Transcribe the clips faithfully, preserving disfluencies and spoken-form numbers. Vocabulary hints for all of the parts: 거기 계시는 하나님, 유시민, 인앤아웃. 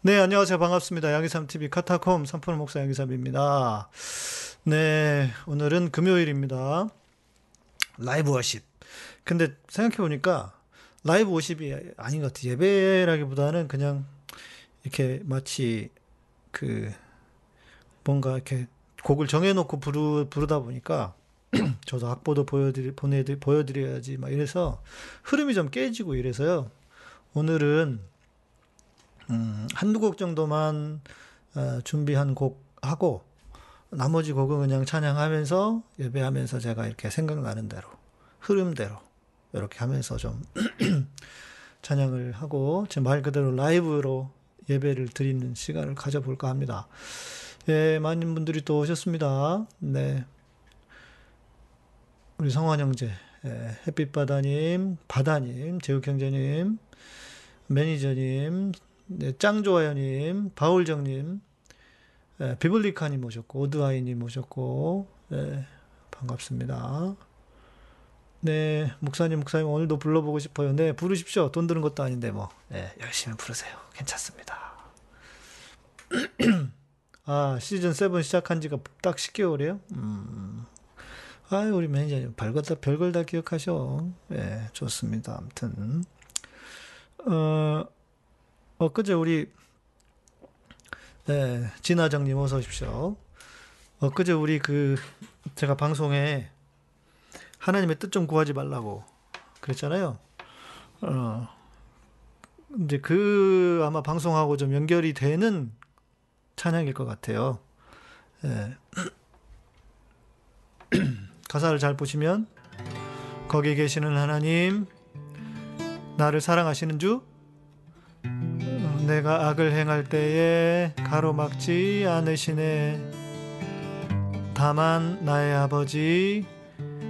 네, 안녕하세요. 반갑습니다. 양이삼티비 카타콤 삼프로 목사 양이삼입니다. 네, 오늘은 금요일입니다. 라이브 워십. 근데 생각해보니까 라이브 워십이 아닌 것 같아요. 예배라기보다는 그냥 이렇게 마치 그 뭔가 이렇게 곡을 정해놓고 부르, 부르다 보니까 저도 악보도 보여드리, 보내드리, 보여드려야지 막 이래서 흐름이 좀 깨지고 이래서요. 오늘은 음, 한두 곡 정도만 어, 준비한 곡 하고 나머지 곡은 그냥 찬양하면서 예배하면서 제가 이렇게 생각나는 대로 흐름대로 이렇게 하면서 좀 찬양을 하고 제 말 그대로 라이브로 예배를 드리는 시간을 가져볼까 합니다. 예, 많은 분들이 또 오셨습니다. 네, 우리 성환 형제, 예, 햇빛바다님, 바다님, 제육형제님, 매니저님, 네, 짱조아연님, 바울정님, 예, 비블리카님 오셨고, 오드아이님 오셨고, 예, 반갑습니다. 네, 목사님, 목사님 오늘도 불러보고 싶어요. 네, 부르십시오. 돈 드는 것도 아닌데 뭐, 예, 열심히 부르세요. 괜찮습니다. 아, 시즌 칠 시작한 지가 딱 십 개월이에요? 음, 아유, 우리 매니저님, 별걸 다, 별걸 다 기억하셔. 예, 좋습니다. 아무튼. 어, 엊그제 우리, 예, 진아정님 어서 오십시오. 엊그제 우리 그, 제가 방송에 하나님의 뜻 좀 구하지 말라고 그랬잖아요. 어, 이제 그, 아마 방송하고 좀 연결이 되는 찬양일 것 같아요. 예. 가사를 잘 보시면 거기 계시는 하나님, 나를 사랑하시는 주, 내가 악을 행할 때에 가로막지 않으시네. 다만 나의 아버지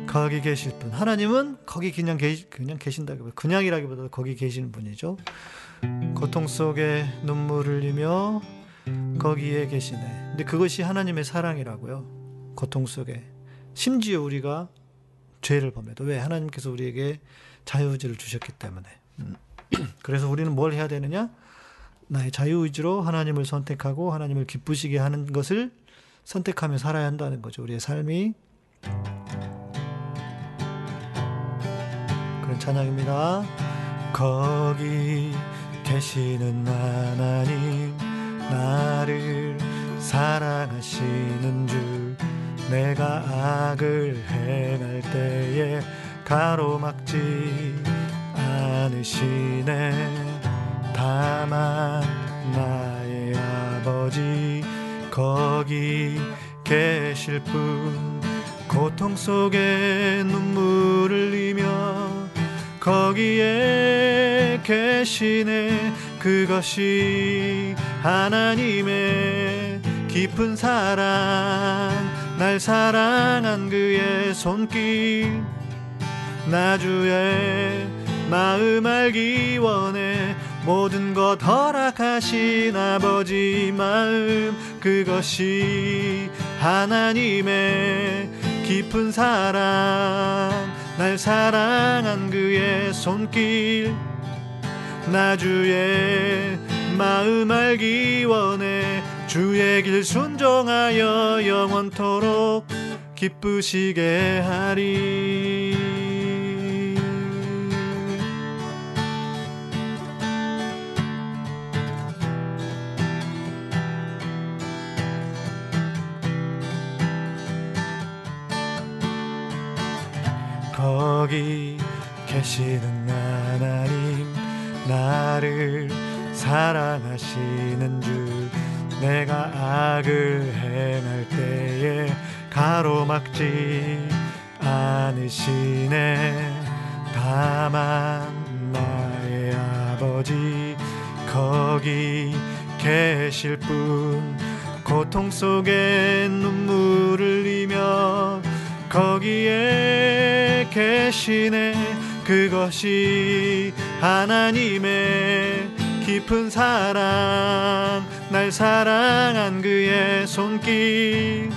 거기 계실 분. 하나님은 거기 그냥, 계시, 그냥 계신다기보다 그냥이라기보다 거기 계시는 분이죠. 고통 속에 눈물을 흘리며 거기에 계시네. 근데 그것이 하나님의 사랑이라고요. 고통 속에. 심지어 우리가 죄를 범해도. 왜? 하나님께서 우리에게 자유의지를 주셨기 때문에. 음. 그래서 우리는 뭘 해야 되느냐? 나의 자유의지로 하나님을 선택하고 하나님을 기쁘시게 하는 것을 선택하며 살아야 한다는 거죠. 우리의 삶이. 그런 찬양입니다. 거기 계시는 하나님, 나를 사랑하시는 주, 내가 악을 행할 때에 가로막지 않으시네. 다만 나의 아버지 거기 계실 분. 고통 속에 눈물을 흘리며 거기에 계시네. 그것이 하나님의 깊은 사랑, 날 사랑한 그의 손길. 나 주의 마음 알기 원해. 모든 것 허락하신 아버지 마음, 그것이 하나님의 깊은 사랑, 날 사랑한 그의 손길. 나 주의 마음 알기 원해. 주의 길 순종하여 영원토록 기쁘시게 하리. 거기 계시는 하나님, 나를 사랑하시는 주, 내가 악을 행할 때에 가로막지 않으시네. 다만 나의 아버지 거기 계실 분. 고통 속에 눈물을 흘리며 거기에 계시네. 그것이 하나님의 깊은 사랑, 날 사랑한 그의 손길.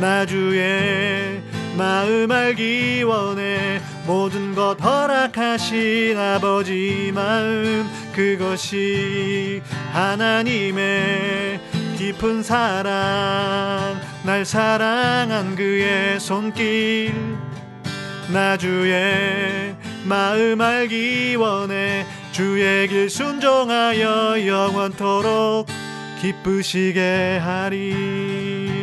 나 주의 마음 알기 원해. 모든 것 허락하신 아버지 마음, 그것이 하나님의 깊은 사랑, 날 사랑한 그의 손길. 나 주의 마음 알기 원해 주의 길 순종하여 영원토록 기쁘시게 하리.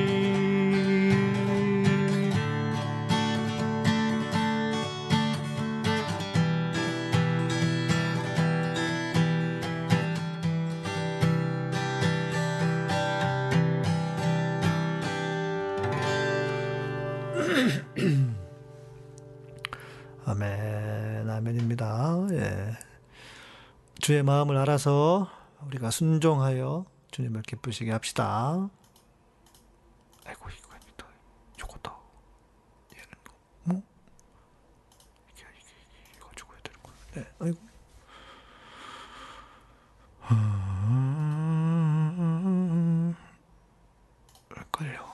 아멘, 아멘입니다. 예. 주의 마음을 알아서 우리가 순종하여 주님을 기쁘시게 합시다. 아이고, 이거, 이거, 요거다. 얘는 뭐? 이게, 이게, 이거 가지고 해야 되는 거야. 네, 아이고. 음, 헷갈려.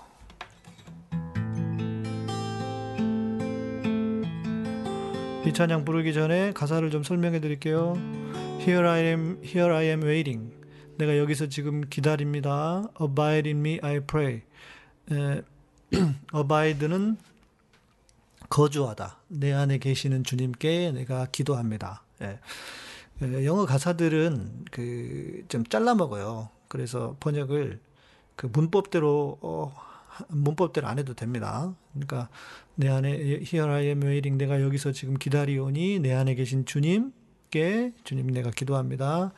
이 찬양 부르기 전에 가사를 좀 설명해 드릴게요. Here I am, here I am waiting. 내가 여기서 지금 기다립니다. Abide in me, I pray. 에, Abide는 거주하다. 내 안에 계시는 주님께 내가 기도합니다. 예. 에, 영어 가사들은 그 좀 잘라 먹어요. 그래서 번역을 그 문법대로 어, 문법대로 안 해도 됩니다. 그러니까 내 안에 Here I am waiting, 내가 여기서 지금 기다리오니 내 안에 계신 주님께, 주님 내가 기도합니다.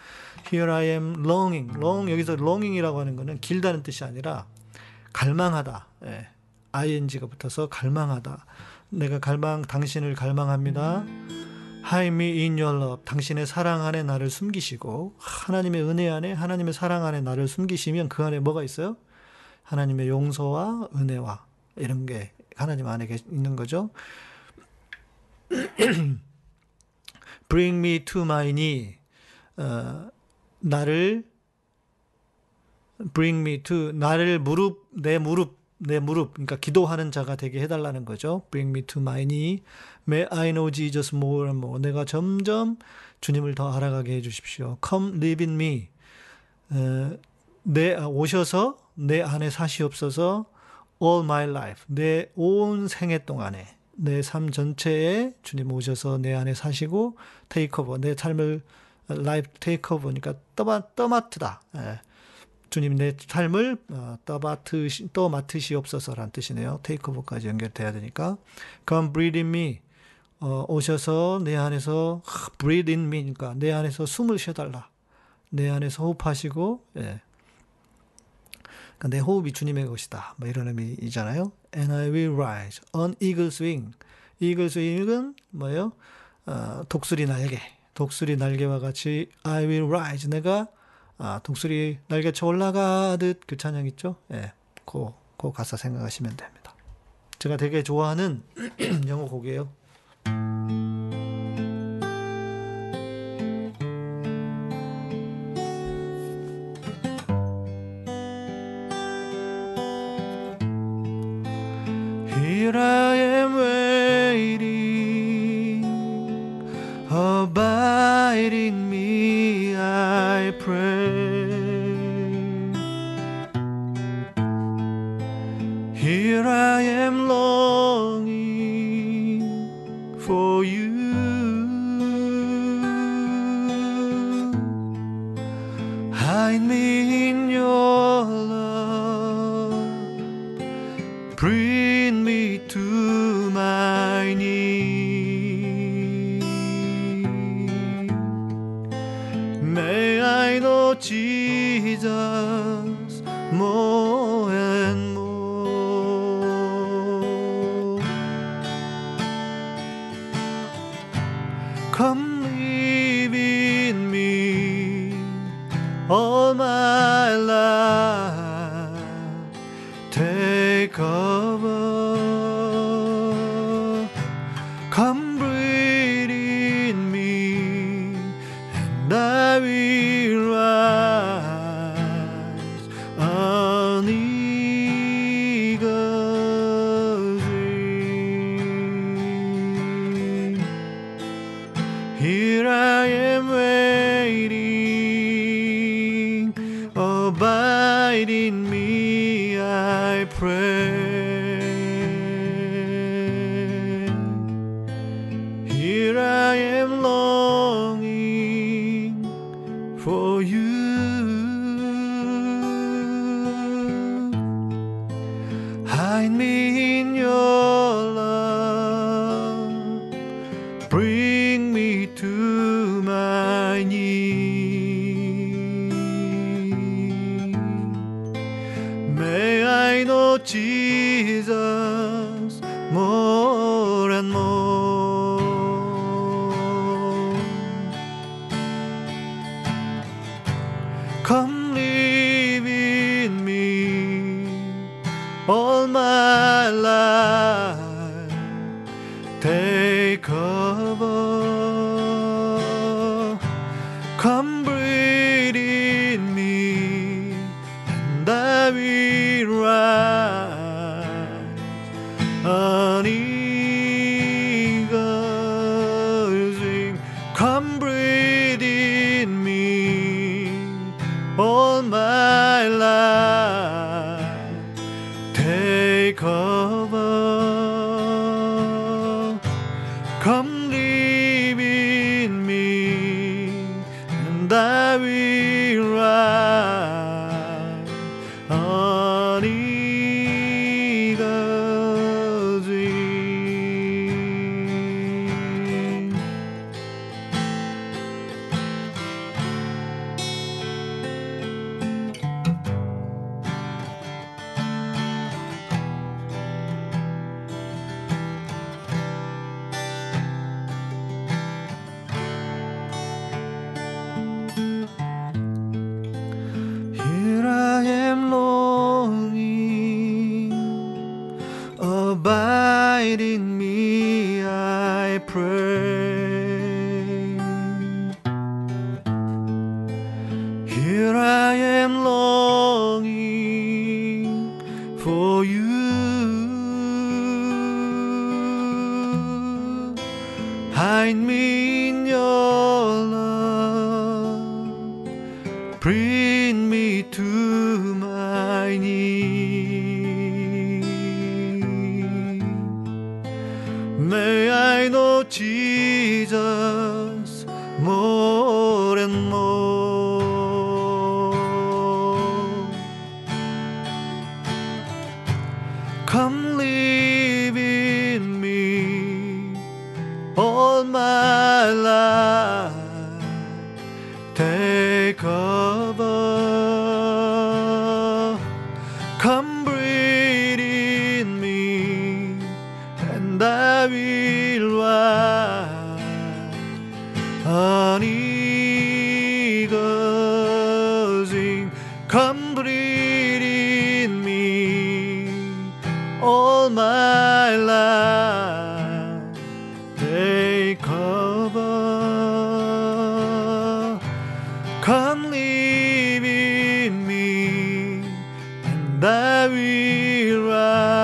Here I am longing, long, 여기서 longing이라고 하는 거는 길다는 뜻이 아니라 갈망하다, 예. ing가 붙어서 갈망하다. 내가 갈망, 당신을 갈망합니다. Hide me in your love, 당신의 사랑 안에 나를 숨기시고, 하나님의 은혜 안에, 하나님의 사랑 안에 나를 숨기시면 그 안에 뭐가 있어요? 하나님의 용서와 은혜와 이런 게 하나님 안에 있는 거죠. Bring me to my knee. 어, 나를 bring me to 나를 무릎 내 무릎 내 무릎 그러니까 기도하는 자가 되게 해달라는 거죠. Bring me to my knee. May I know Jesus more and more. 내가 점점 주님을 더 알아가게 해주십시오. Come live in me. 어, 내 오셔서 내 안에 사시옵소서. All my life, 내 온 생애 동안에, 내 삶 전체에 주님 오셔서 내 안에 사시고, take over, 내 삶을 life take over니까 떠맡으다. 예. 주님 내 삶을 떠맡으시, 떠맡으시옵소서란 뜻이네요. take over까지 연결돼야 되니까. Come breathe in me, 어, 오셔서 내 안에서 breathe in me니까 내 안에서 숨을 쉬어달라. 내 안에서 호흡하시고. 예. 내 호흡이 주님의 것이다. 뭐 이런 의미이잖아요. And I will rise on eagle's wing. Eagle's wing은 뭐예요? 어, 독수리 날개. 독수리 날개와 같이 I will rise. 내가 아, 독수리 날개쳐 올라가듯 그 찬양 있죠? 예, 그, 그 가사 생각하시면 됩니다. 제가 되게 좋아하는 영어 곡이에요. Here I am waiting, abide in me, I pray. Here I am longing for you. Hide me in your love. Breathe to my knee. May I know Jesus more and more. Come live in me all my life. Take over. Here I am waiting. Abide in me, I pray. Here I am longing for you. Hide me in your love. Bring me to my knees. I know Jesus more and more. Come live in me all my life. Take cover. Come breathe in me and I will an eagle sing. Come breathe in me all my life. Take over. Come live in me and I will rise an eagle. Abide in me, I pray. Here I am longing for you. Hide me in your love. Bring me to my knees. May I know Jesus more and more. Come live in me all my life. Take over. Come breathe in me and I will rise an eagle sing. Come breathe in me all my life. Take cover. Come live in me and I will rise.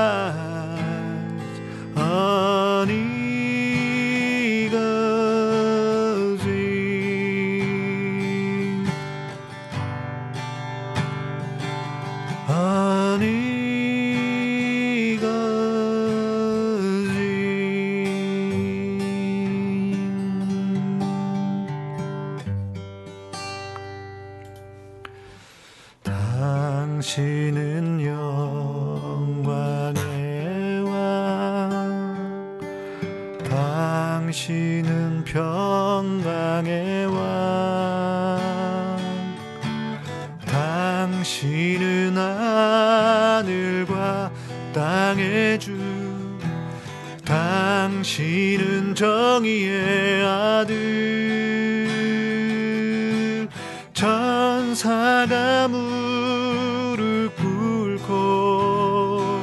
당신은 영광의 왕, 당신은 평강의 왕, 당신은 하늘과 땅의 주, 당신은 정의의 아들. 천사가 무릎 꿇고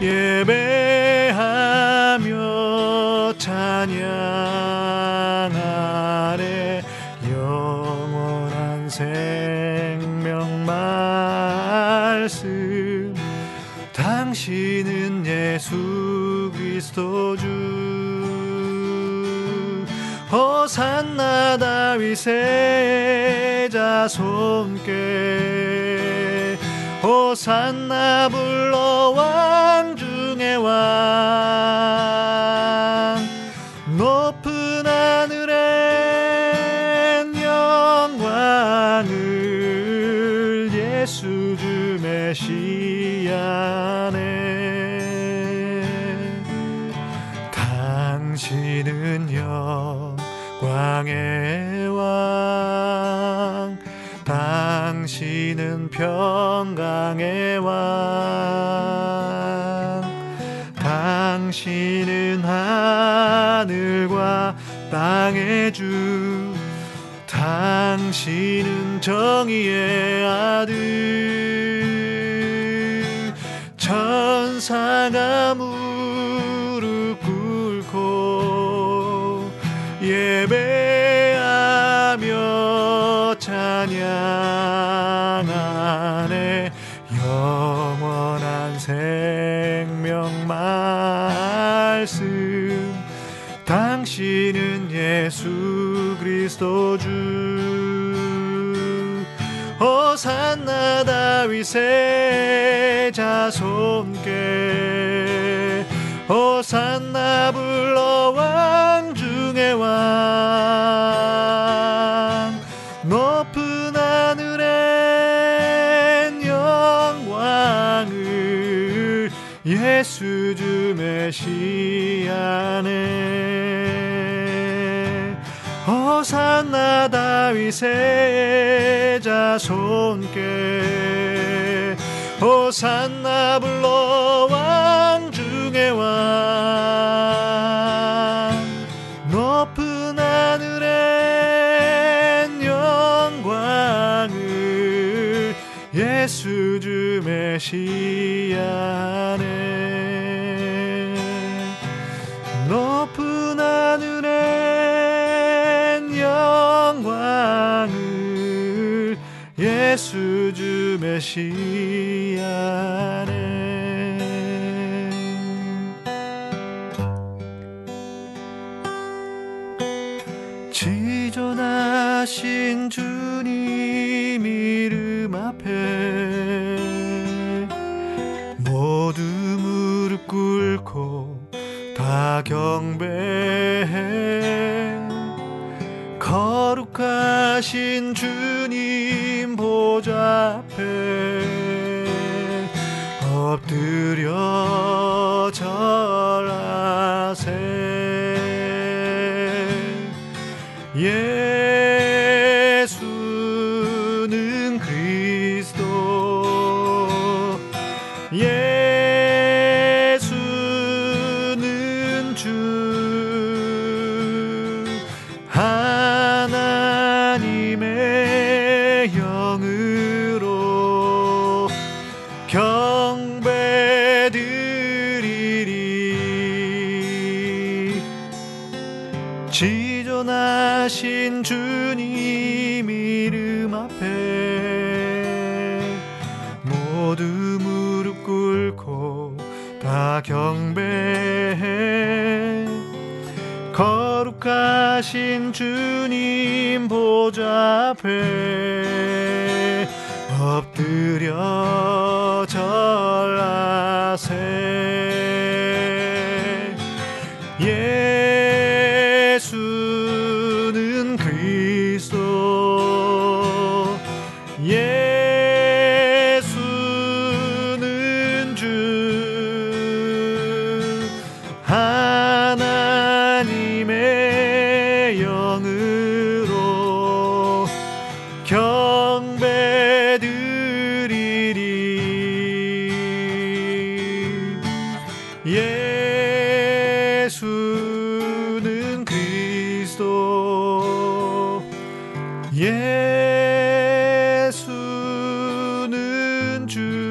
예배하며 찬양하래. 영원한 생명 말씀, 당신은 예수 그리스도 주. 호산나 다윗의 자손께 호산나 불러 왕 중의 왕 높은 하늘엔 영광을 예수 주 메시아네 당신은 영광의 왕 당신은 평강의 왕 당신은 하늘과 땅의 주 당신은 정의의 아들 천사가 무릎 꿇고 예배하며 찬양하네 영원한 생명 말씀 당신은 예수 그리스도 주 호산나 다윗의 자손께 호산나 불러 왕 중의 왕 높은 하늘엔 영광을 예수 주 메시아네 호산나 다윗의 자손께 호산나 불러 왕 중의 왕 높은 하늘엔 영광을 예수 주 메시아네 높은 하늘엔 영광을 예수 주 메시아네 지존하신 주님 이름 앞에 모두 무릎 꿇고 다 경배해 거룩하신 주님 보좌 앞에 엎드려 절하세 예수는 그리스도 예수는 주 하나님의 영으로 경배드리리 지존하신 주님 이름 앞에 모두 무릎 꿇고 다 경배해 거룩하신 주님 보좌 앞에 엎드려 절하세 예수는 그리스도 예수는 주 하나님의 영으로 경배드리리 예수는 그리스도 예수는 주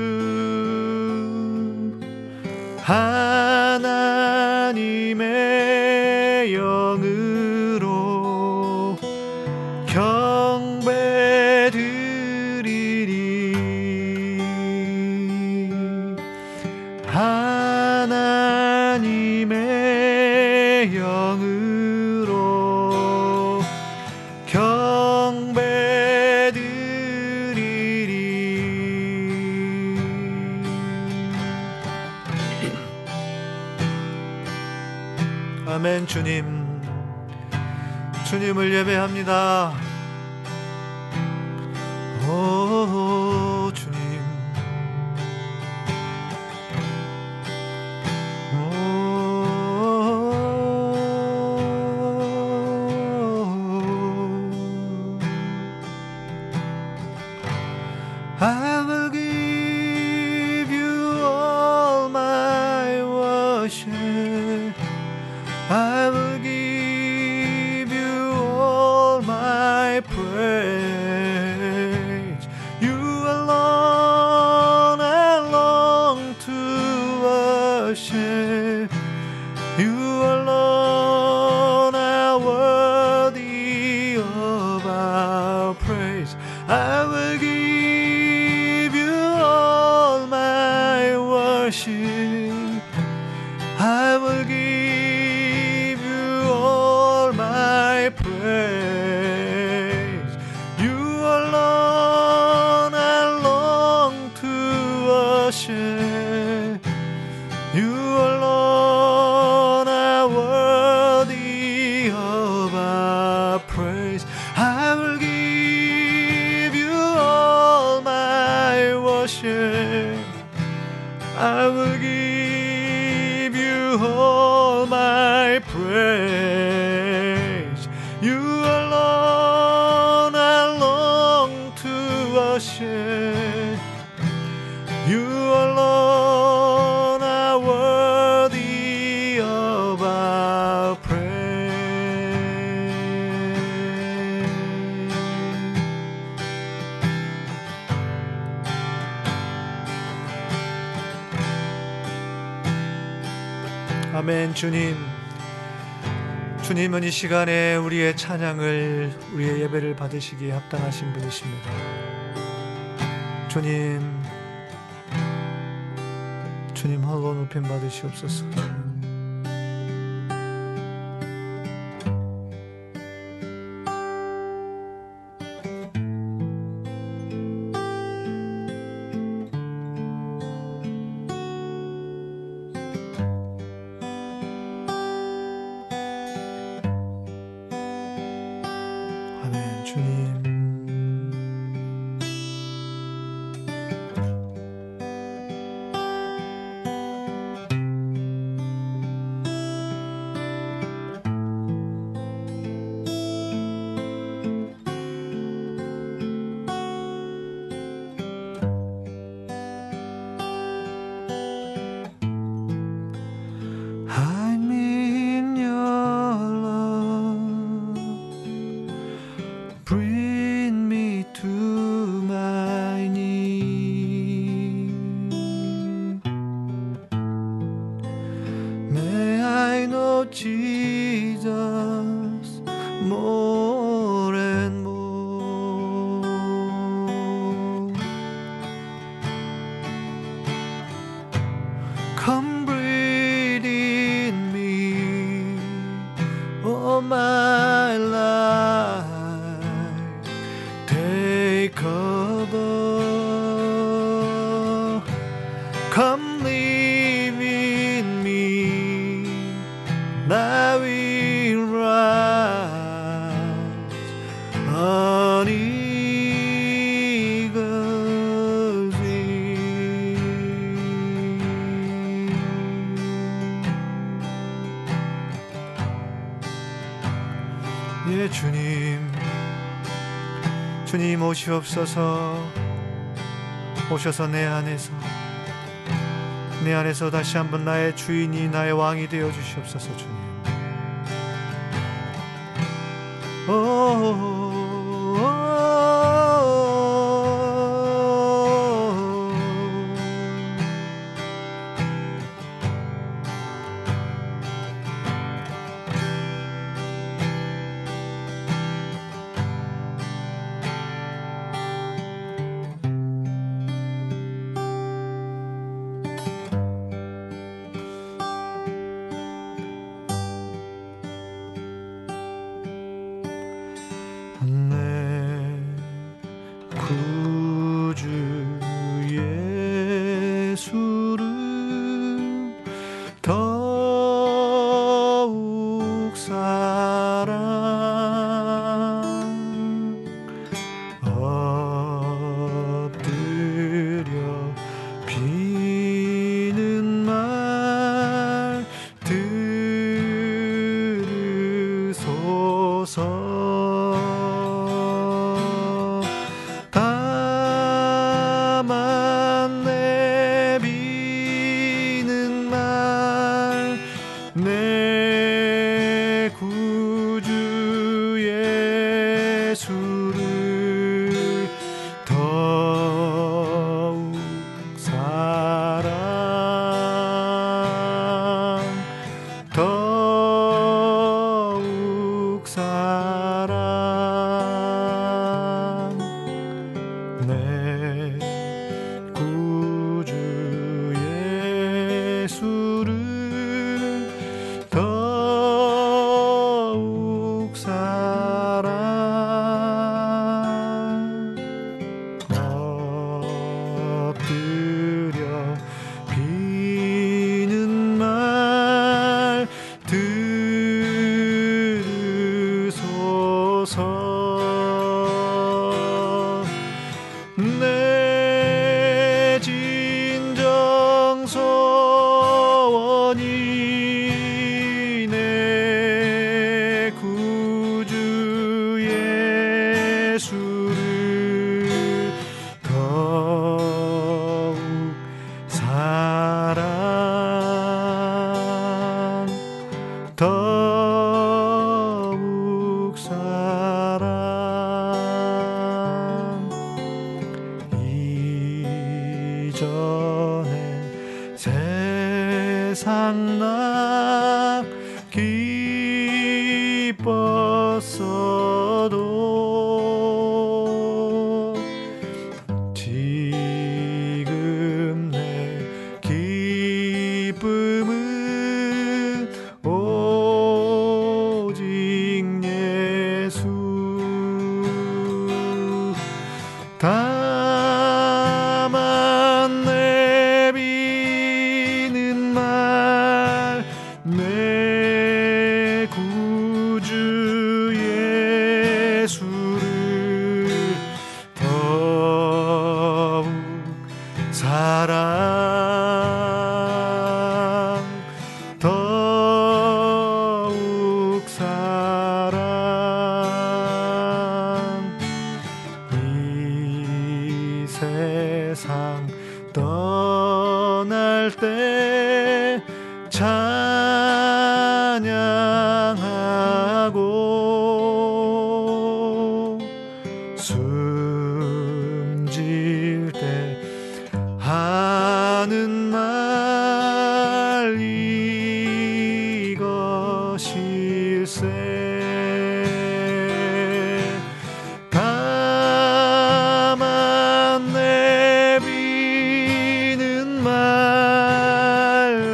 하나님의 영으로 경배드리리 하나님의 영으로 아멘. 주님, 주님을 예배합니다. 오 주님, I will give you all my worship. I will give you all my praise. You alone I long to worship. You alone are worthy of our praise. I will give I will give you all my praise. You alone I long to worship. You alone are worthy of our praise. I will give you all my worship. I will give you all my praise. You alone I long to worship. You alone are worthy of our 아멘. 주님, 주님은 이 시간에 우리의 찬양을, 우리의 예배를 받으시기에 합당하신 분이십니다. 주님, 주님 홀로 높임 받으시옵소서. 예, 주님, 주님 오시옵소서. 오셔서 내 안에서 내 안에서 다시 한번 나의 주인이, 나의 왕이 되어주시옵소서. 주님, 오 예수를 더욱 전엔 세상 나 기뻤어도 지금 내 기쁨은 오직 예수. 다만 내비는 말 내 구주 예수를 더욱 사랑 더욱 사랑 이 세상 떠날 때 찬양하고 숨질 때 하는 말 이것일세. 다만 내비는 말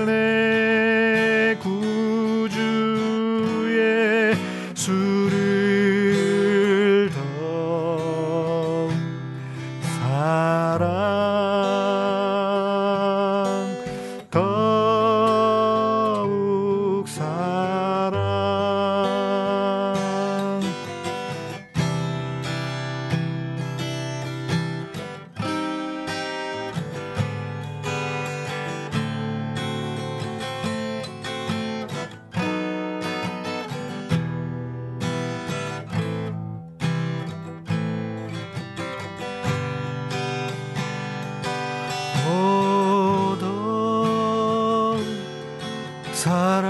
내 구주의 예수를 더욱 사랑 더욱 사랑. 모든 사랑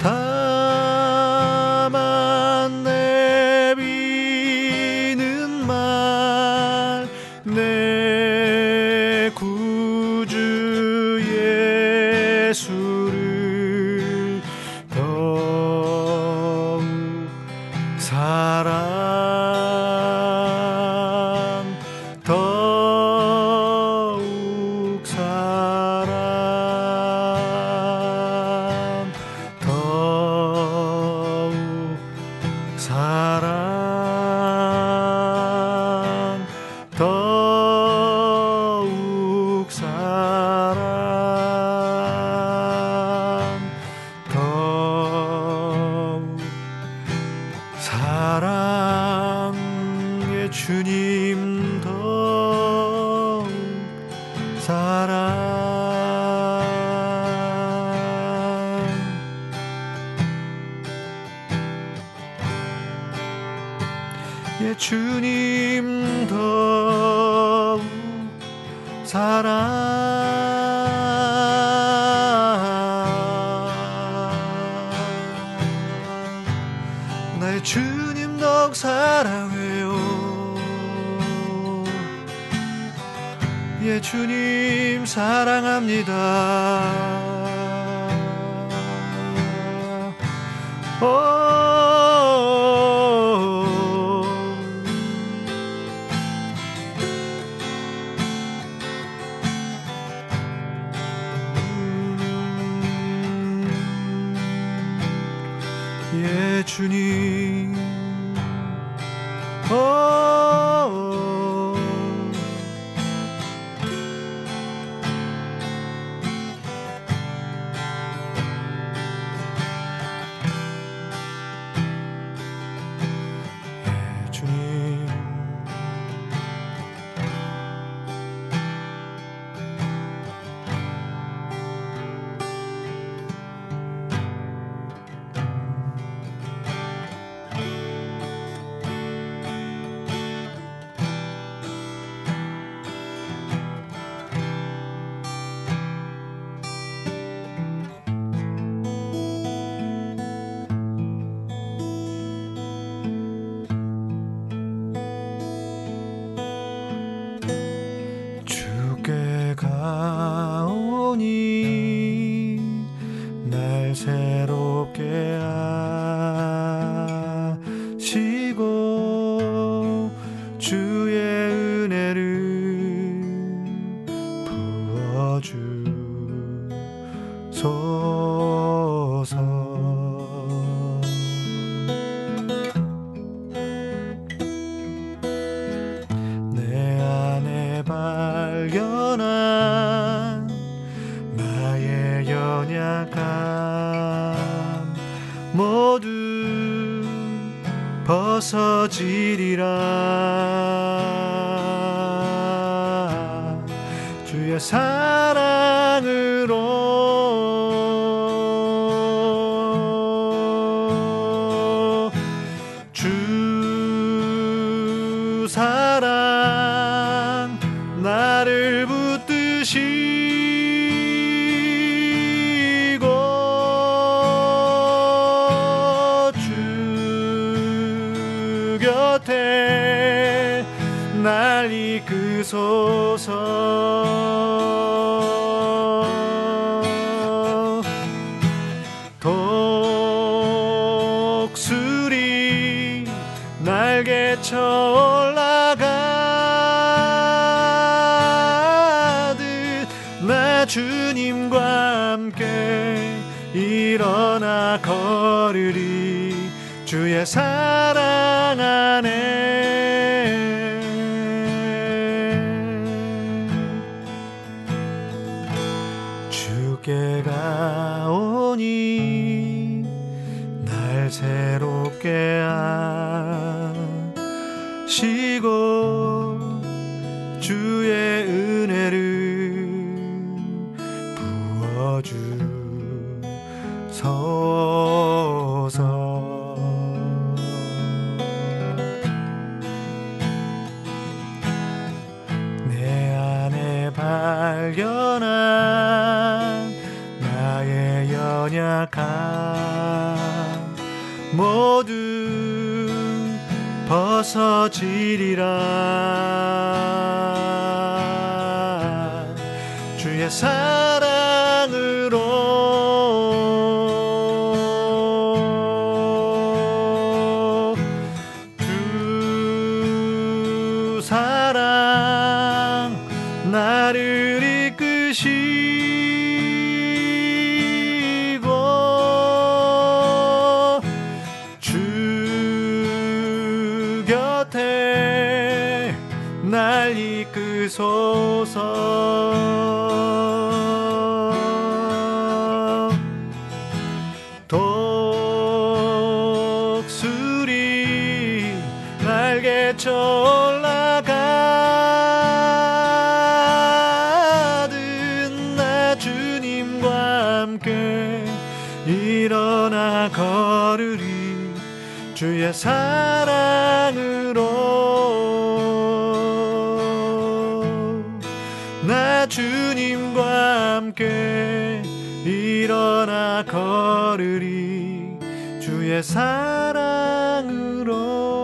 다만 내비는 말 내 구주 예수를 더욱 사랑 더욱 사랑 더욱 사랑 더욱 사랑 더욱 사랑의 주님 더욱 사랑. 예 주님 더욱 사랑 나의 주님 더욱 사랑해요. 예 주님 사랑합니다. 오 예 주님 오 예 주님 이루어지리라. 주의 사랑으로, 주 사랑 나를 붙드시 날 이끄소서. 독수리 날개 쳐 올라가듯 나 주님과 함께 일어나 걸으리. 주의 사랑 안에 주께가 오니 날 새롭게 하시고 주의 은혜를 부어주소서. 내 안에 발견한 연약함 모두 벗어지리라. 주의 사랑으로, 주 사랑 나를 이끄시 날 이끄소서. 독수리 날개쳐 올라가듯 나 주님과 함께 일어나 걸으리. 주의 사랑으로 나 주님과 함께 일어나 걸으리. 주의 사랑으로.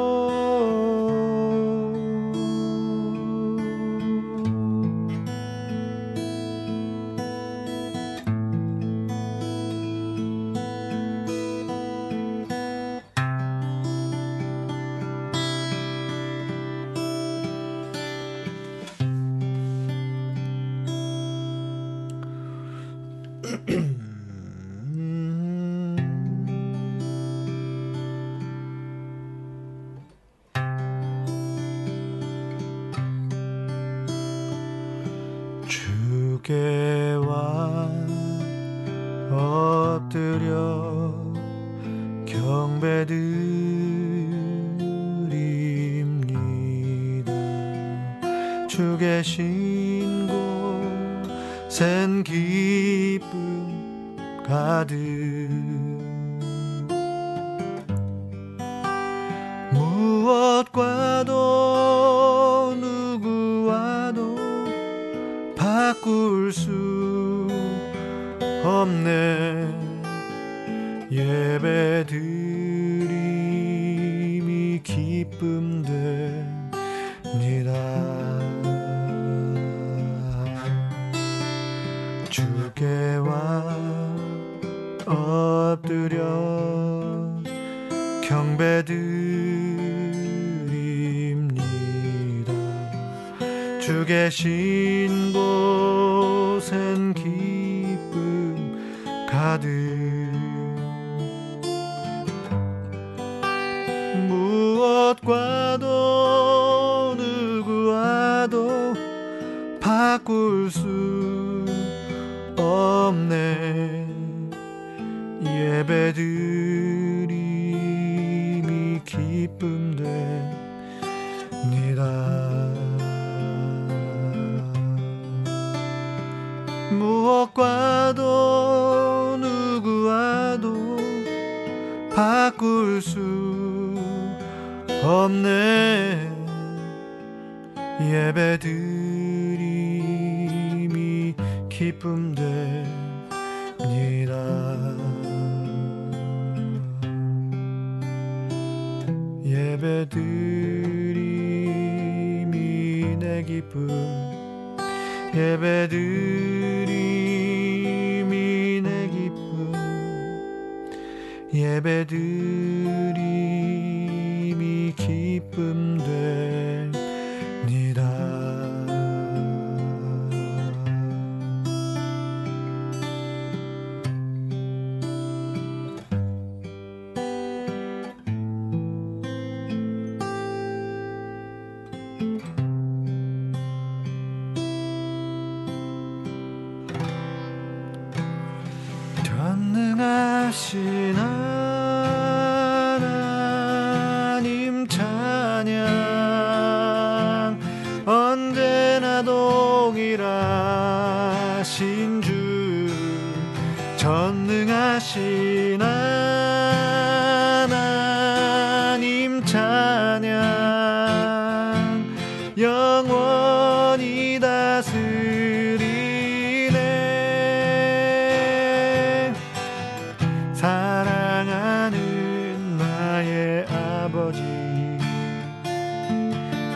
주께와 엎드려 경배드립니다. 주 계신 곳엔 기쁨 가득 무엇과도 누구와도 바꿀 수 없네. 예배드림이 기쁨 됩니다. 주께와 엎드려 경배드립니다. 주 계신 곳엔 기쁨 가득 무엇과도 누구와도 바꿀 수 없네. 예배드림이 기쁨 되 것과도 누구와도 바꿀 수 없네. 예배드림이 기쁨 됩니다. 예배드림이 내 기쁨, 예배드림이 내 기쁨, 예배드림이 기쁨 됩니다. 전능하신 하나님 찬양, 언제나 동일하신 주. 전능하신 하나님 찬양, 영원히 다스리. 사랑하는 나의 아버지,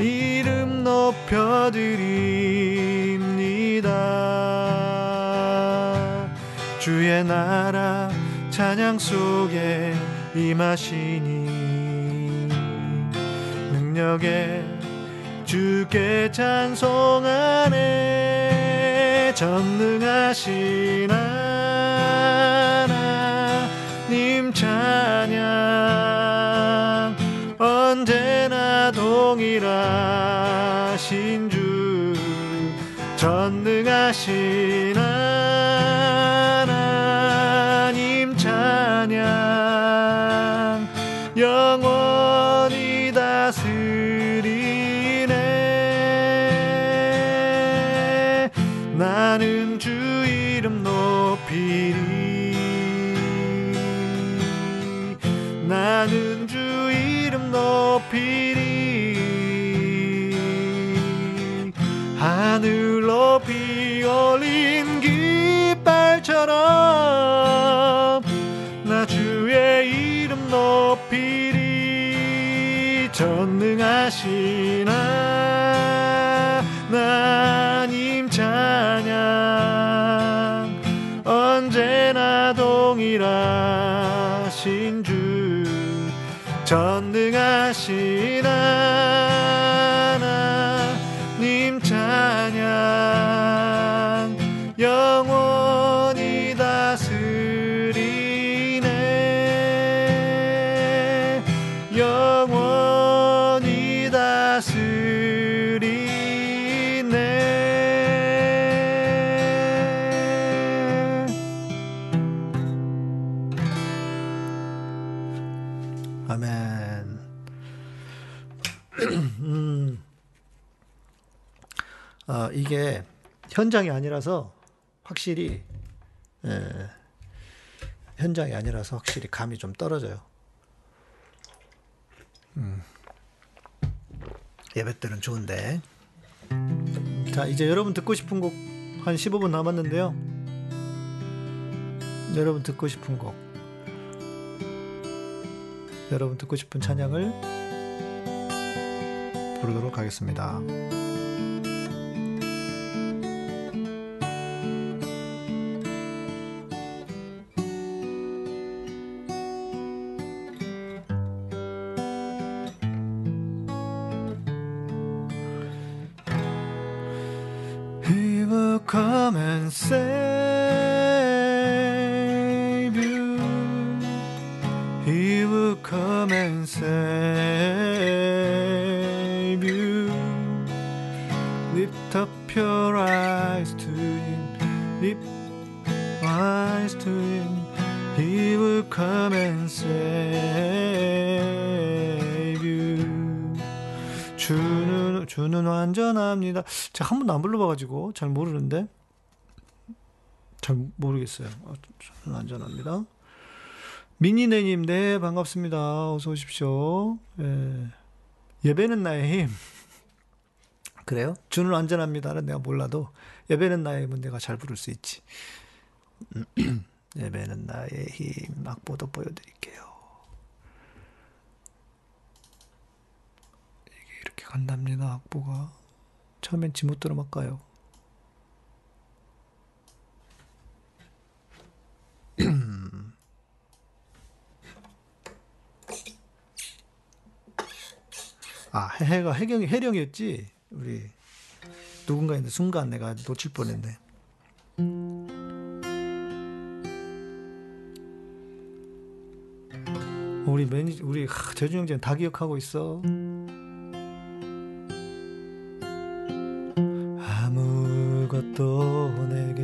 이름 높여드립니다. 주의 나라 찬양 속에 임하시니, 능력에 주께 찬송하네. 전능하신 하나님 님 찬양, 언제나 동일하신 주. 전능하신 하나님 찬양, 영원히 다스리네. 나는 주 이름 높이리. 나는 주 이름 높이리. 하늘 높이 올린 깃발처럼 나 주의 이름 높이리. 전능하신 하나님 찬양, 언제나 동일하신 주. 전능하신 하나님 찬양, 영원히 다스리네. 영원히 다스리네. 아멘. 음. 아, 이게 현장이 아니라서 확실히 예, 현장이 아니라서 확실히 감이 좀 떨어져요. 음. 예배 때는 좋은데. 자, 이제 여러분 듣고 싶은 곡 한 십오 분 남았는데요. 여러분 듣고 싶은 곡, 여러분 듣고 싶은 찬양을 부르도록 하겠습니다. He will come and save you. He will come and save you. Lift up your eyes to Him, lift eyes to Him. He will come and save you. 주는 주는 완전합니다. 제가 한 번도 안 불러봐가지고 잘 모르는데. 잘 모르겠어요. 저는 안전합니다. 민희네님, 네, 반갑습니다. 어서 오십시오. 예. 예배는 나의 힘. 그래요? 주는 안전합니다는 내가 몰라도 예배는 나의 힘은 내가 잘 부를 수 있지. 예배는 나의 힘. 악보도 보여드릴게요. 이게 이렇게 간답니다. 악보가. 처음엔 지못대로 막 가요. 아, 해가 해경이 해령이었지. 우리 누군가 있는데 순간 내가 놓칠 뻔했네. 우리 매니저 우리 하, 재주 형제는 다 기억하고 있어. 아무것도 내게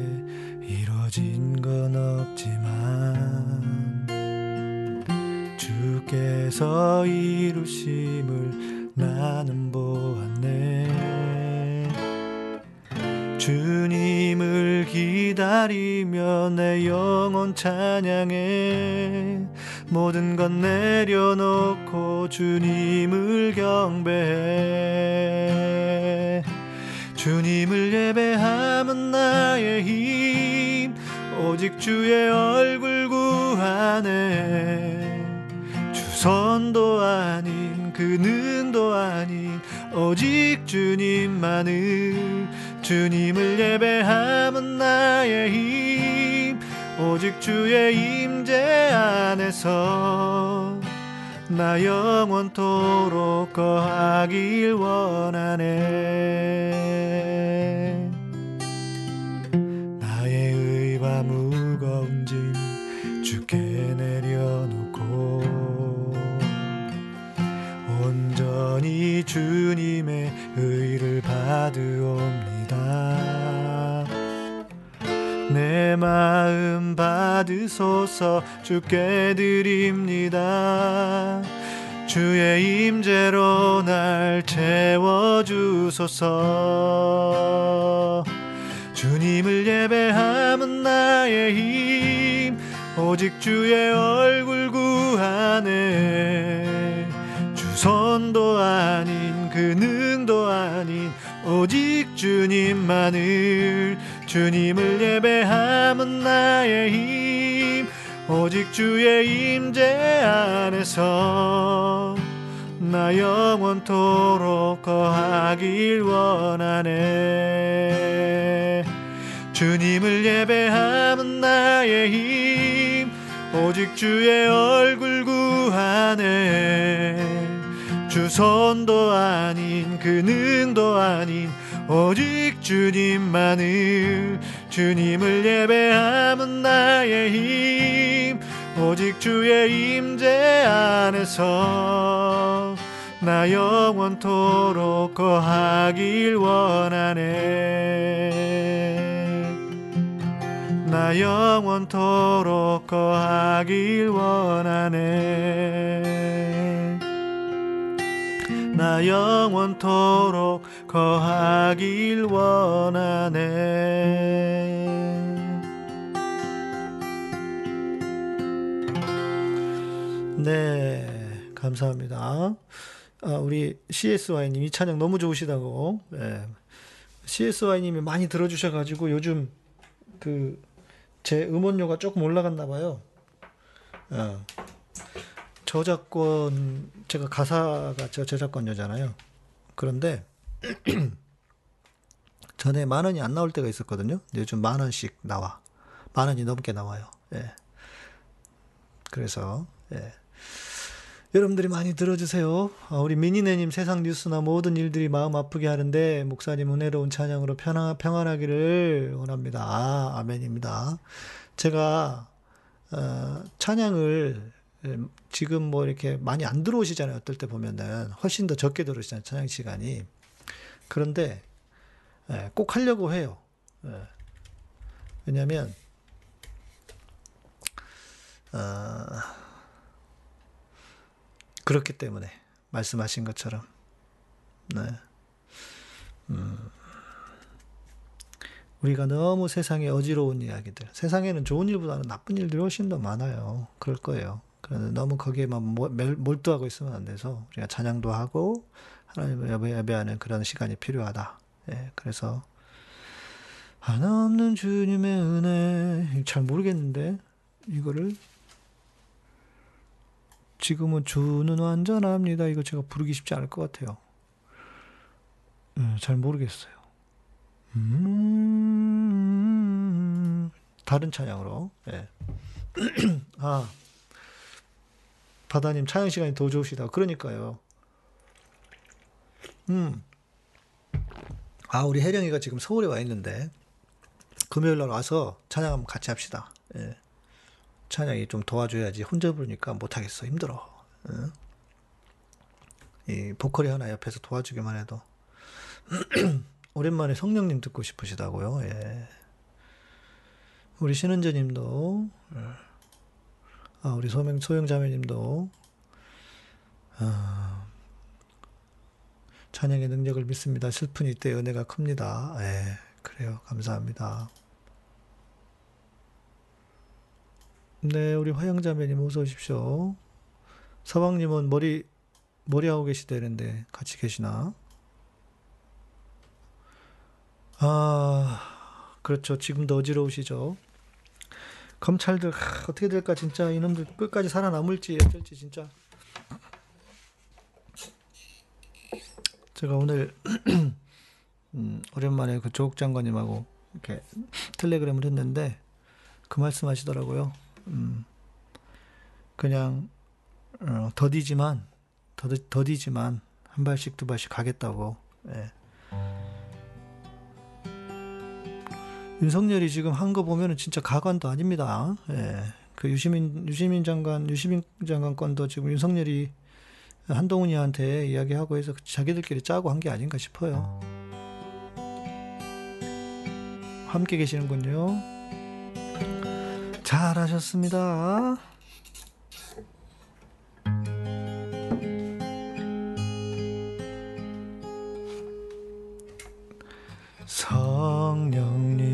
이뤄진 건 없지만 주께서 이루심을 나는 보았네. 주님을 기다리며 내 영혼 찬양해. 모든 건 내려놓고 주님을 경배해. 주님을 예배함은 나의 힘. 오직 주의 얼굴 구하네. 주선도 아닌 그 눈도 아닌 오직 주님만을. 주님을 예배함은 나의 힘. 오직 주의 임재 안에서 나 영원토록 거하길 원하네. 나의 의와 무거운 짐 주께 내려놓고 온전히 주님의 의를 받으옵니다. 내 마음 받으소서 주께 드립니다. 주의 임재로 날 채워주소서. 주님을 예배함은 나의 힘. 오직 주의 얼굴 구하네. 선도 아닌 그 능도 아닌 오직 주님만을. 주님을 예배함은 나의 힘. 오직 주의 임재 안에서 나 영원토록 거하길 원하네. 주님을 예배함은 나의 힘. 오직 주의 얼굴 구하네. 주선도 아닌 그 능도 아닌 오직 주님만을. 주님을 예배함은 나의 힘. 오직 주의 임재 안에서 나 영원토록 거하길 원하네. 나 영원토록 거하길 원하네. 나 영원토록 거하길 원하네. 네, 감사합니다. 아, 우리 씨에스와이님 이 찬양 너무 좋으시다고. 네. 씨에스와이님이 많이 들어주셔가지고 요즘 그 제 음원료가 조금 올라갔나봐요. 어. 저작권, 제가 가사가 저작권료잖아요. 그런데 전에 만 원이 안 나올 때가 있었거든요. 요즘 만 원씩 나와. 만 원이 넘게 나와요. 예. 그래서 예. 여러분들이 많이 들어주세요. 아, 우리 미니네님, 세상 뉴스나 모든 일들이 마음 아프게 하는데 목사님 은혜로운 찬양으로 편하, 평안하기를 원합니다. 아, 아멘입니다. 제가 어, 찬양을 지금 뭐 이렇게 많이 안 들어오시잖아요. 어떨 때 보면은 훨씬 더 적게 들어오시잖아요. 찬양 시간이. 그런데 꼭 하려고 해요. 왜냐하면 어, 그렇기 때문에 말씀하신 것처럼 네. 음, 우리가 너무 세상에 어지러운 이야기들, 세상에는 좋은 일보다는 나쁜 일들이 훨씬 더 많아요. 그럴 거예요. 그런데 너무 거기에만 몰두하고 있으면 안 돼서 우리가 찬양도 하고 하나님을 예배하는 그런 시간이 필요하다. 예, 그래서 하나 없는 주님의 은혜, 잘 모르겠는데 이거를 지금은 주는 완전합니다. 이거 제가 부르기 쉽지 않을 것 같아요. 음, 잘 모르겠어요. 음, 다른 찬양으로. 예. 아, 바다님 찬양 시간이 더 좋으시다. 그러니까요. 음, 아, 우리 혜령이가 지금 서울에 와 있는데 금요일날 와서 찬양 한번 같이 합시다. 예. 찬양이 좀 도와줘야지. 혼자 부르니까 못하겠어. 힘들어. 응? 이 보컬이 하나 옆에서 도와주기만 해도. 오랜만에 성령님 듣고 싶으시다고요. 예. 우리 신은재님도, 아, 우리 소명, 소영자매님도 아, 찬양의 능력을 믿습니다. 슬픈 이때 은혜가 큽니다. 예, 그래요. 감사합니다. 네, 우리 화영자매님 어서 오십시오. 서방님은 머리, 머리하고 계시다는데 같이 계시나? 아, 그렇죠. 지금도 어지러우시죠? 검찰들, 하, 어떻게 될까, 진짜. 이놈들 끝까지 살아남을지, 어쩔지, 진짜. 제가 오늘, 음, 오랜만에 그 조국 장관님하고 이렇게 텔레그램을 했는데, 그 말씀 하시더라고요. 음, 그냥 어, 더디지만 더디, 더디지만 한 발씩 두 발씩 가겠다고. 예. 윤석열이 지금 한 거 보면은 진짜 가관도 아닙니다. 예. 그 유시민 유시민 장관 유시민 장관 건도 지금 윤석열이 한동훈이한테 이야기하고 해서 자기들끼리 짜고 한 게 아닌가 싶어요. 함께 계시는군요. 잘하셨습니다. 성령님,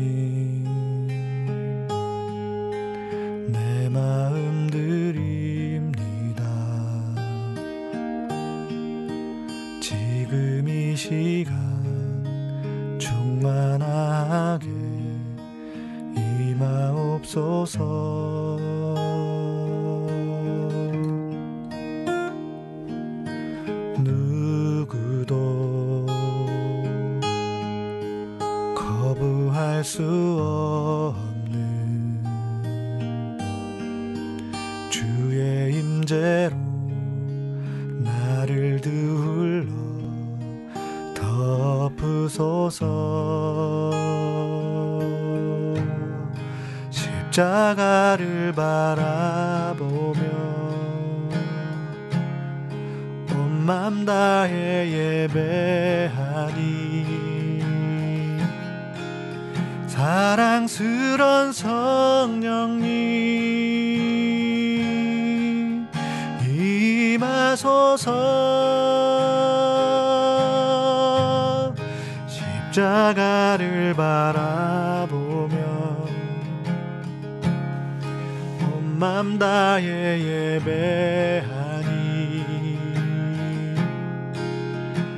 내 마음 드립니다. 지금 이 시간 충만하게 임하옵소서. 누구도 거부할 수 없는 주의 임재로 나를 둘러 덮으소서. 십자가를 바라보며 온 맘 다해 예배하니 사랑스런 성령님 임하소서. 십자가를 바라보며 맘 다해 예배하니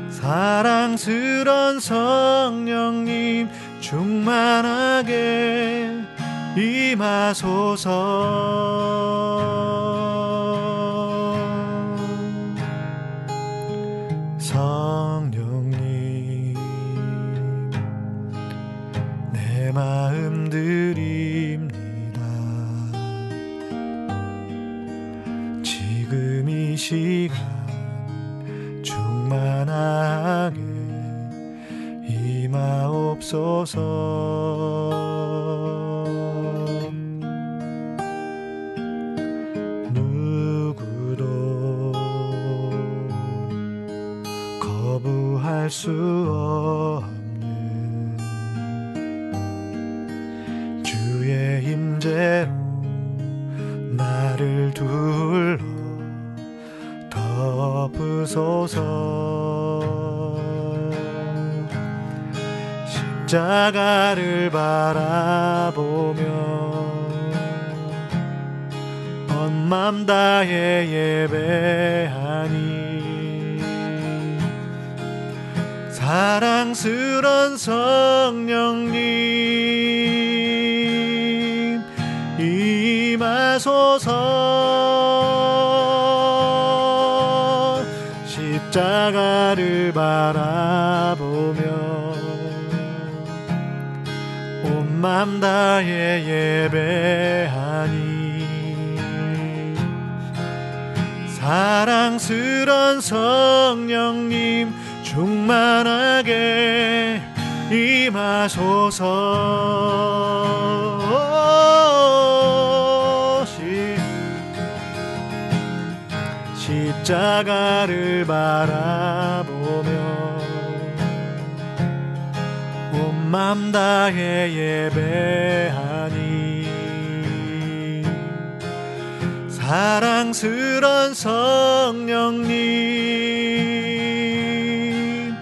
사랑스런 성령님 충만하게 임하소서. 성령님, 내 마음 드립니다. 지금 이 시간 충만하게 임하옵소서. 누구도 거부할 수 없는 주의 임재로 나를 둘러 덮으소서. 십자가를 바라보며 온 맘 다해 예배하니 사랑스런 성령님 임하소서. 십자가를 바라보며 맘 다해 예배하니 사랑스런 성령님 충만하게 임하소서. 십자가를 바라보며 온 맘 다해 예배하니 사랑스런 성령님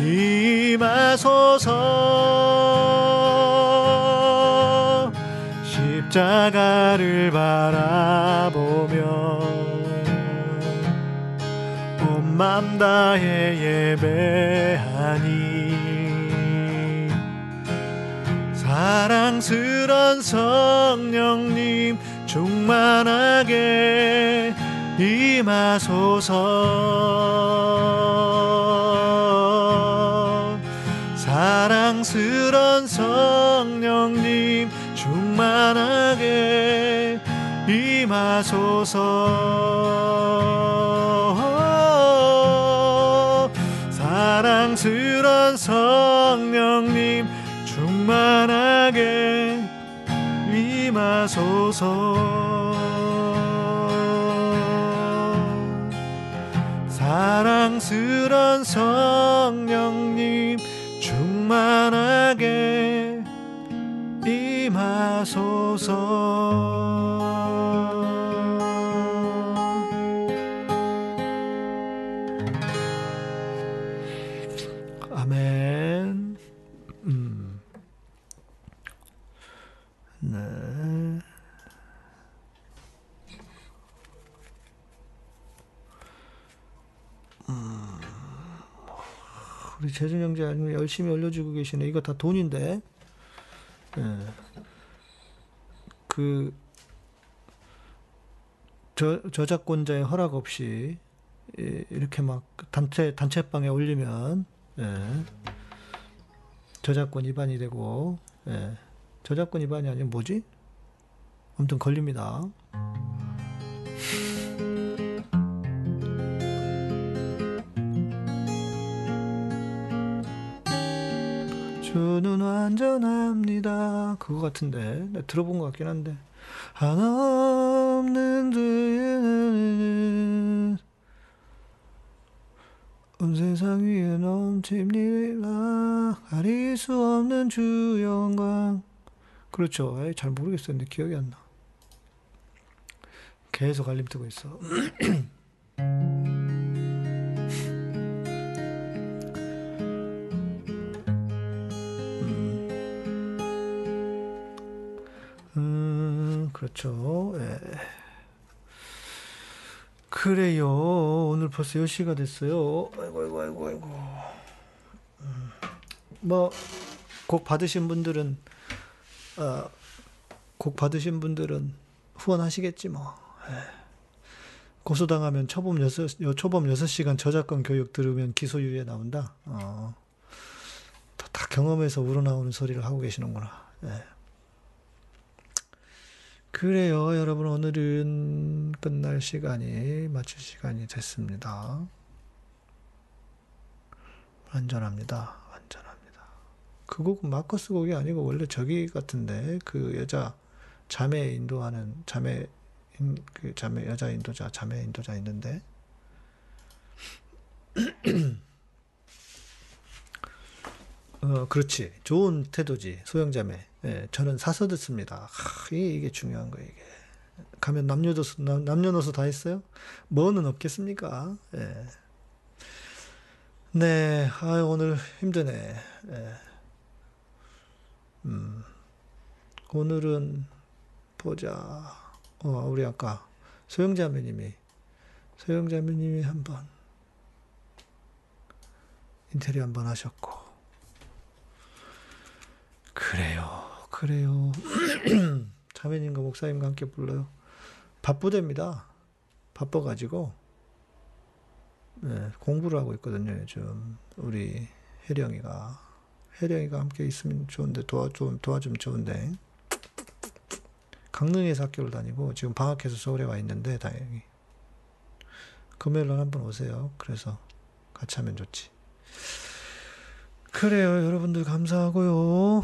임하소서. 십자가를 바라보며 온 맘 다해 예배하니 사랑스런 성령님 충만하게 임하소서. 사랑스런 성령님 충만하게 임하소서. 사랑스런 성령님 충만하게 임하소서. 사랑스런 성령님 충만하게 임하소서. 아멘. 음. 네. 음. 우리 재준 형제 아니면 열심히 올려주고 계시네. 이거 다 돈인데. 네. 그 저, 저작권자의 허락 없이 이렇게 막 단체 단체방에 올리면 네. 저작권 위반이 되고. 네. 저작권 위반이 아니면 뭐지? 아무튼 걸립니다. 주는 완전합니다. 그거 같은데 내가 들어본 것 같긴 한데 한없는 주의 온 세상 위에 넘칩니다. 가릴 수 없는 주 영광. 그렇죠. 에이, 잘 모르겠었는데 기억이 안 나. 계속 알림 뜨고 있어. 음. 음, 그렇죠. 예. 그래요. 오늘 벌써 열 시가 됐어요. 아이고 아이고 아이고 아이고. 음. 뭐 곡 받으신 분들은 어, 곡 받으신 분들은 후원하시겠지 뭐. 에이. 고소당하면 초범 여섯, 초범 여섯 시간 저작권 교육 들으면 기소유예 나온다. 어. 다, 다 경험에서 우러나오는 소리를 하고 계시는구나. 에이. 그래요. 여러분 오늘은 끝날 시간이 마칠 시간이 됐습니다. 완전합니다. 완전합니다. 그 곡은 마커스 곡이 아니고 원래 저기 같은데 그 여자 자매 인도하는 자매 인, 그 자매 여자 인도자 자매 인도자 있는데 어 그렇지 좋은 태도지 소영자매. 예, 저는 사서 듣습니다. 하, 이게 중요한 거예요. 이게 가면 남녀노소 남, 남녀노소 다 했어요. 뭐는 없겠습니까? 예. 네, 아 오늘 힘드네. 예. 음, 오늘은 보자. 어, 우리 아까 소영자매님이 소영자매님이 한번 인테리어 한번 하셨고. 그래요. 그래요. 자매님과 목사님과 함께 불러요. 바쁘답니다. 바빠가지고 네, 공부를 하고 있거든요. 요즘 우리 혜령이가 혜령이가 함께 있으면 좋은데 도와, 좀, 도와주면 좋은데 강릉에서 학교를 다니고 지금 방학해서 서울에 와 있는데 다행히 금요일날 한번 오세요. 그래서 같이 하면 좋지. 그래요. 여러분들 감사하고요.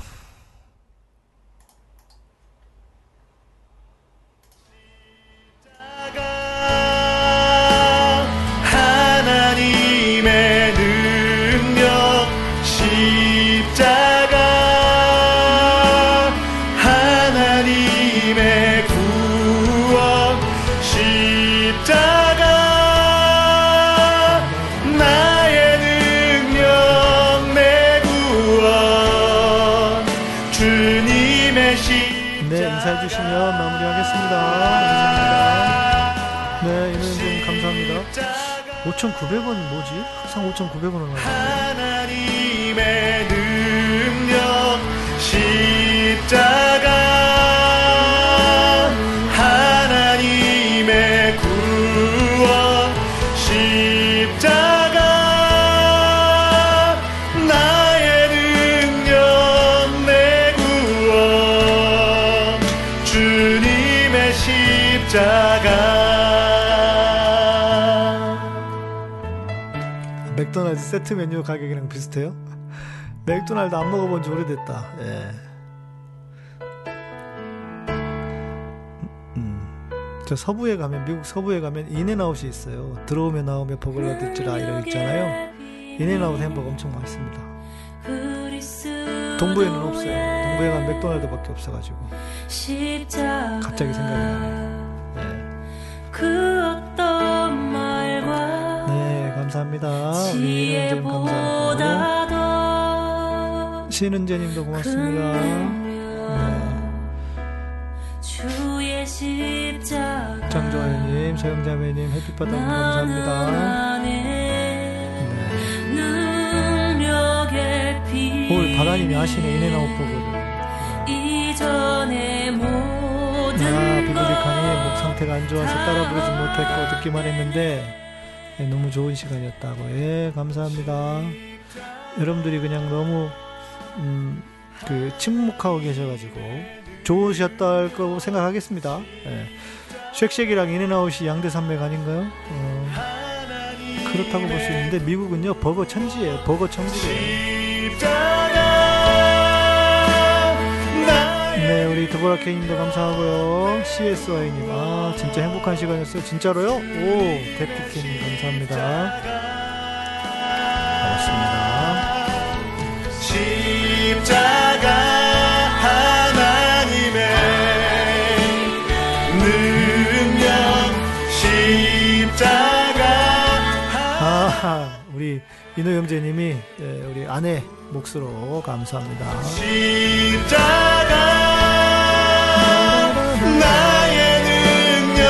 오천구백 원이 뭐지? 항상 오천구백 원을 하나님의 능력 십자가 하나님의 구원 십자가 나의 능력 내 구원 주님의 십자가 맥도날드 세트 메뉴 가격이랑 비슷해요? 맥도날드 안 먹어본 지 오래됐다. 예. 음. 저 서부에 가면 미국 서부에 가면 인앤아웃이 있어요. 들어오며 나오며 복을 얻을 줄 아이를 있잖아요. 인앤아웃 햄버거 엄청 맛있습니다. 동부에는 없어요. 동부에 가면 맥도날드밖에 없어가지고 갑자기 생각이 나네요. 예. 감사합니다. 지혜보다 감사합니다. 신은재님도 고맙습니다. 네. 장조아님, 서영자매님, 해피바다 감사합니다. 네. 오늘 바다님이 아시네 인앤아웃 보고를. 아, 비브리카님 목 상태가 안 좋아서 따라 부르지 못했고 듣기만 했는데. 네, 너무 좋은 시간이었다고. 예, 감사합니다. 여러분들이 그냥 너무 음, 그 침묵하고 계셔가지고 좋으셨다 거라고 생각하겠습니다. 예. 쉑쉑이랑 인앤아웃이 양대산맥 아닌가요? 어, 그렇다고 볼 수 있는데 미국은요 버거 천지예요. 버거 천지예요. 네, 우리 드보라케인님도 감사하고요. 씨에스와이님, 아 진짜 행복한 시간이었어요. 진짜로요? 오, 데프티님 감사합니다. 고맙습니다. 십자가 하나님의 능력 십자가 하나님. 아, 우리 인호 형제님이 예, 우리 아내 몫으로 감사합니다. 십자가 나의 능력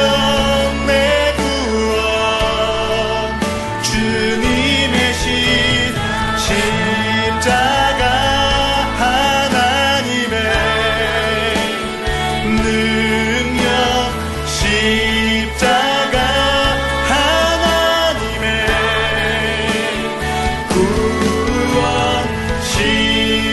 내 구원 주님의 신 십자가 하나님의 능력 십자가 하나님의 구원 십자가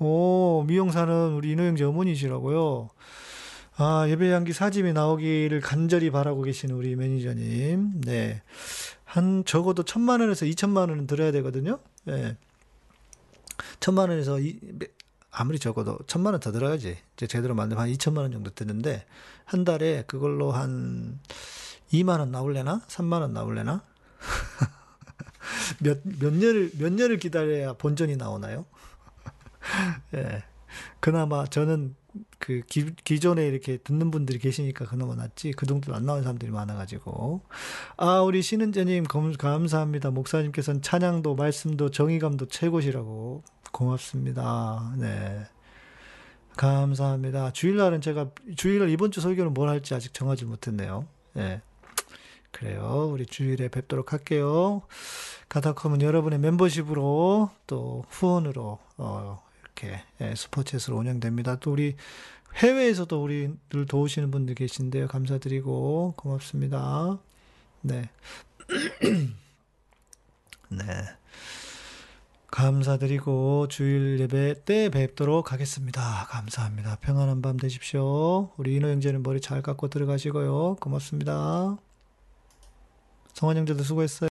오, 그리고 미용사는 우리 이노영재 어머니시라고요. 아, 예배 향기 사집이 나오기를 간절히 바라고 계시는 우리 매니저님. 네. 한, 적어도 천만 원에서 이천만 원은 들어야 되거든요. 네. 천만 원에서, 이, 아무리 적어도 천만 원 더 들어야지. 이제 제대로 만들면 한 이천만 원 정도 드는데, 한 달에 그걸로 한 이만 원 나올래나? 삼만 원 나올래나? 몇, 몇 년을, 몇 년을 기다려야 본전이 나오나요? 예. 네. 그나마 저는 그 기, 기존에 이렇게 듣는 분들이 계시니까 그나마 낫지, 그 정도는 안 나오는 사람들이 많아가지고. 아, 우리 신은재님, 검, 감사합니다. 목사님께서는 찬양도, 말씀도, 정의감도 최고시라고. 고맙습니다. 네. 감사합니다. 주일날은 제가, 주일날 이번 주 설교는 뭘 할지 아직 정하지 못했네요. 네. 그래요. 우리 주일에 뵙도록 할게요. 가닥컴은 여러분의 멤버십으로 또 후원으로 어, 이렇게 예, 스포츠에서 운영됩니다. 또 우리 해외에서도 우리를 도우시는 분들 계신데요. 감사드리고 고맙습니다. 네. 네. 감사드리고 주일 예배 때 뵙도록 하겠습니다. 감사합니다. 평안한 밤 되십시오. 우리 인호 형제는 머리 잘 깎고 들어가시고요. 고맙습니다. 성원 형제도 수고했어요.